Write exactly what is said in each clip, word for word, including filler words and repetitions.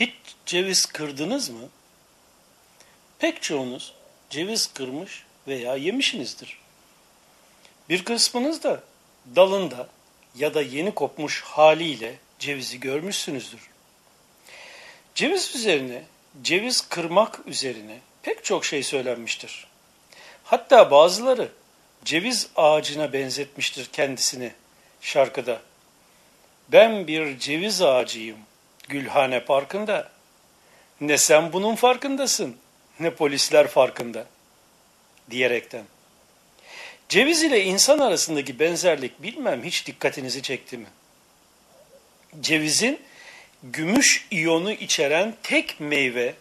Hiç ceviz kırdınız mı? Pek çoğunuz ceviz kırmış veya yemişinizdir. Bir kısmınız da dalında ya da yeni kopmuş haliyle cevizi görmüşsünüzdür. Ceviz üzerine, ceviz kırmak üzerine pek çok şey söylenmiştir. Hatta bazıları ceviz ağacına benzetmiştir kendisini şarkıda. Ben bir ceviz ağacıyım Gülhane Parkı'nda. Ne sen bunun farkındasın, ne polisler farkında diyerekten. Ceviz ile insan arasındaki benzerlik bilmem hiç dikkatinizi çekti mi? Cevizin gümüş iyonu içeren tek meyve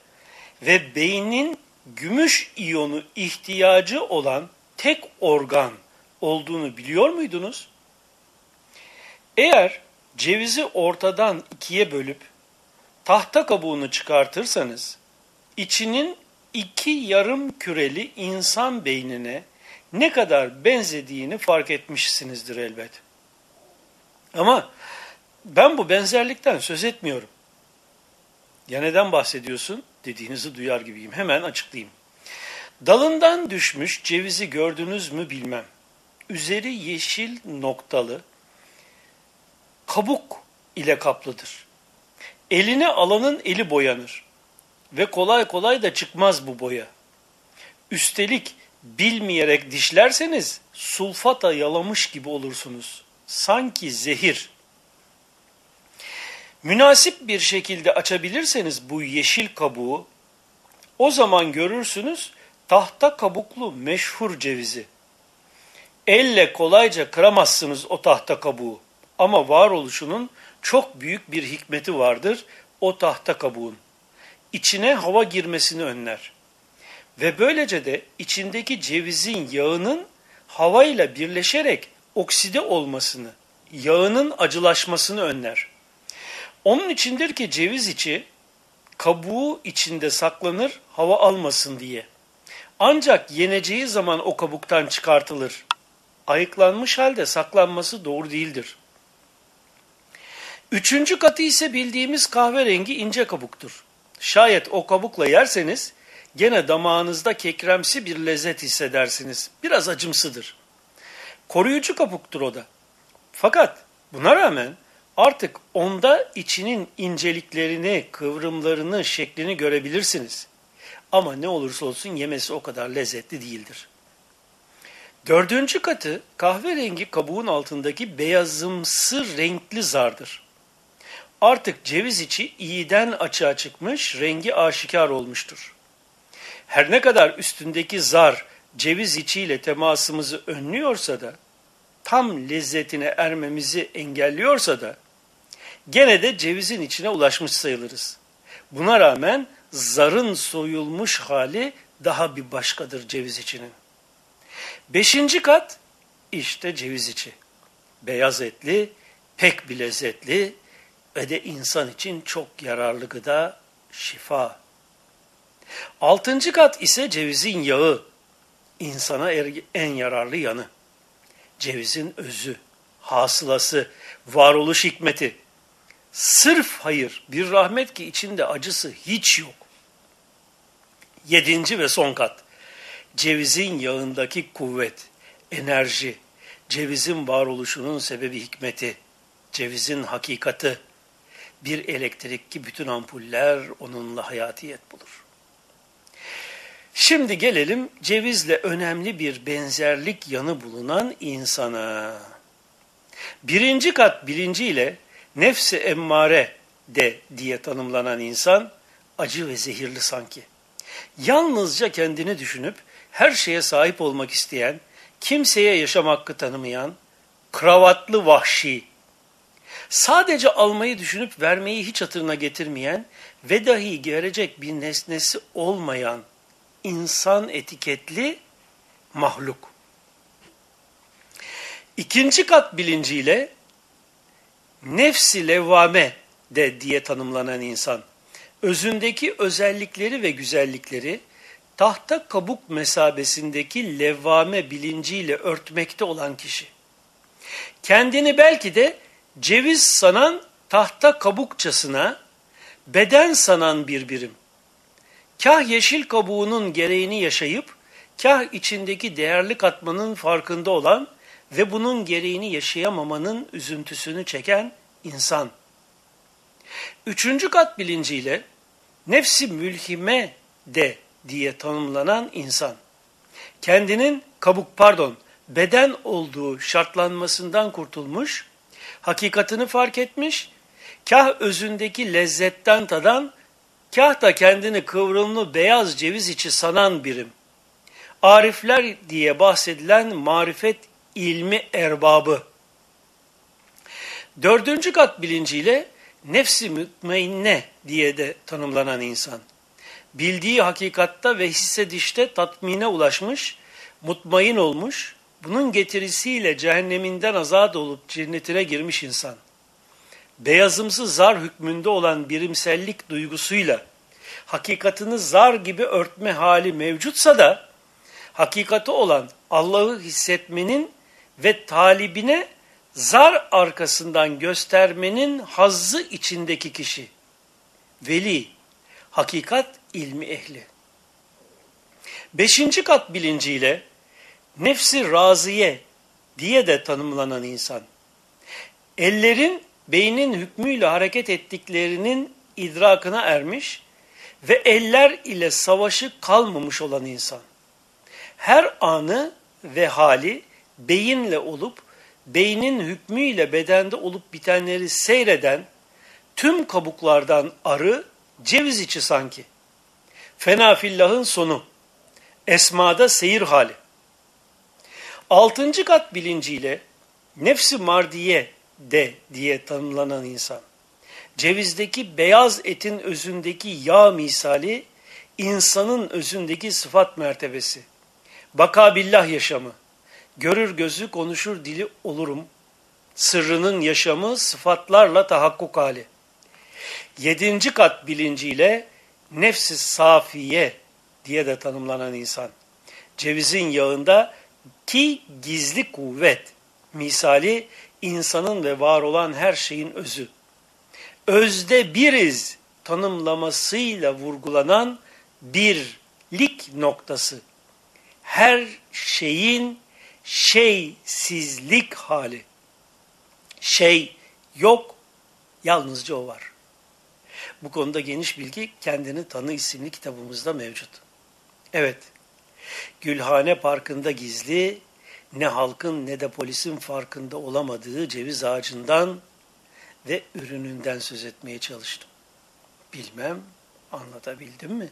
ve beynin gümüş iyonu ihtiyacı olan tek organ olduğunu biliyor muydunuz? Eğer cevizi ortadan ikiye bölüp tahta kabuğunu çıkartırsanız, içinin iki yarım küreli insan beynine ne kadar benzediğini fark etmişsinizdir elbet. Ama ben bu benzerlikten söz etmiyorum. Ya neden bahsediyorsun dediğinizi duyar gibiyim. Hemen açıklayayım. Dalından düşmüş cevizi gördünüz mü bilmem. Üzeri yeşil noktalı, kabuk ile kaplıdır. Eline alanın eli boyanır ve kolay kolay da çıkmaz bu boya. Üstelik bilmeyerek dişlerseniz sulfata yalamış gibi olursunuz. Sanki zehir. Münasip bir şekilde açabilirseniz bu yeşil kabuğu, o zaman görürsünüz tahta kabuklu meşhur cevizi. Elle kolayca kıramazsınız o tahta kabuğu. Ama varoluşunun çok büyük bir hikmeti vardır o tahta kabuğun. İçine hava girmesini önler. Ve böylece de içindeki cevizin yağının havayla birleşerek okside olmasını, yağının acılaşmasını önler. Onun içindir ki ceviz içi, kabuğu içinde saklanır hava almasın diye. Ancak yeneceği zaman o kabuktan çıkartılır. Ayıklanmış halde saklanması doğru değildir. Üçüncü katı ise bildiğimiz kahverengi ince kabuktur. Şayet o kabukla yerseniz gene damağınızda kekremsi bir lezzet hissedersiniz. Biraz acımsıdır. Koruyucu kabuktur o da. Fakat buna rağmen artık onda içinin inceliklerini, kıvrımlarını, şeklini görebilirsiniz. Ama ne olursa olsun yemesi o kadar lezzetli değildir. Dördüncü katı kahverengi kabuğun altındaki beyazımsı renkli zardır. Artık ceviz içi iyiden açığa çıkmış, rengi aşikar olmuştur. Her ne kadar üstündeki zar ceviz içiyle temasımızı önlüyorsa da, tam lezzetine ermemizi engelliyorsa da, gene de cevizin içine ulaşmış sayılırız. Buna rağmen zarın soyulmuş hali daha bir başkadır ceviz içinin. Beşinci kat işte ceviz içi. Beyaz etli, pek bir lezzetli ve de insan için çok yararlı gıda, şifa. Altıncı kat ise cevizin yağı, insana en yararlı yanı. Cevizin özü, hasılası, varoluş hikmeti. Sırf hayır, bir rahmet ki içinde acısı hiç yok. Yedinci ve son kat. Cevizin yağındaki kuvvet, enerji, cevizin varoluşunun sebebi hikmeti, cevizin hakikati. Bir elektrik ki bütün ampuller onunla hayatiyet bulur. Şimdi gelelim cevizle önemli bir benzerlik yanı bulunan insana. Birinci kat bilinciyle nefsi emmare de diye tanımlanan insan acı ve zehirli sanki. Yalnızca kendini düşünüp her şeye sahip olmak isteyen, kimseye yaşam hakkı tanımayan, kravatlı vahşi, sadece almayı düşünüp vermeyi hiç hatırına getirmeyen ve dahi gelecek bir nesnesi olmayan insan etiketli mahluk. İkinci kat bilinciyle nefsi levvame de diye tanımlanan insan, özündeki özellikleri ve güzellikleri tahta kabuk mesabesindeki levvame bilinciyle örtmekte olan kişi. Kendini belki de ceviz sanan tahta kabukçasına beden sanan bir birim. Kah yeşil kabuğunun gereğini yaşayıp, kah içindeki değerli katmanın farkında olan ve bunun gereğini yaşayamamanın üzüntüsünü çeken insan. Üçüncü kat bilinciyle nefsi mülhime de diye tanımlanan insan, kendinin kabuk pardon beden olduğu şartlanmasından kurtulmuş, hakikatini fark etmiş, kah özündeki lezzetten tadan, kah da kendini kıvrımlı beyaz ceviz içi sanan birim. Arifler diye bahsedilen marifet ilmi erbabı. Dördüncü kat bilinciyle nefsi mutmainne diye de tanımlanan insan. Bildiği hakikatta ve hissedişte tatmine ulaşmış, mutmain olmuş, bunun getirisiyle cehenneminden azat olup cennetine girmiş insan. Beyazımsı zar hükmünde olan birimsellik duygusuyla hakikatini zar gibi örtme hali mevcutsa da, hakikati olan Allah'ı hissetmenin ve talibine zar arkasından göstermenin hazzı içindeki kişi. Veli, hakikat ilmi ehli. Beşinci kat bilinciyle nefsi raziye diye de tanımlanan insan. Ellerin beynin hükmüyle hareket ettiklerinin idrakına ermiş ve eller ile savaşı kalmamış olan insan. Her anı ve hali beyinle olup, beynin hükmüyle bedende olup bitenleri seyreden, tüm kabuklardan arı, ceviz içi sanki. Fena fillahın sonu, esmada seyir hali. Altıncı kat bilinciyle nefsi mardiye de diye tanımlanan insan. Cevizdeki beyaz etin özündeki yağ misali, insanın özündeki sıfat mertebesi. Baka billah yaşamı, görür gözü konuşur dili olurum, sırrının yaşamı sıfatlarla tahakkuk hali. Yedinci kat bilinciyle nefsi safiye diye de tanımlanan insan. Cevizin yağındaki gizli kuvvet, misali insanın ve var olan her şeyin özü. Özde biriz tanımlamasıyla vurgulanan birlik noktası. Her şeyin şeysizlik hali. Şey yok, yalnızca o var. Bu konuda geniş bilgi Kendini Tanı isimli kitabımızda mevcut. Evet, Gülhane Parkı'nda gizli, ne halkın ne de polisin farkında olamadığı ceviz ağacından ve ürününden söz etmeye çalıştım. Bilmem anlatabildim mi?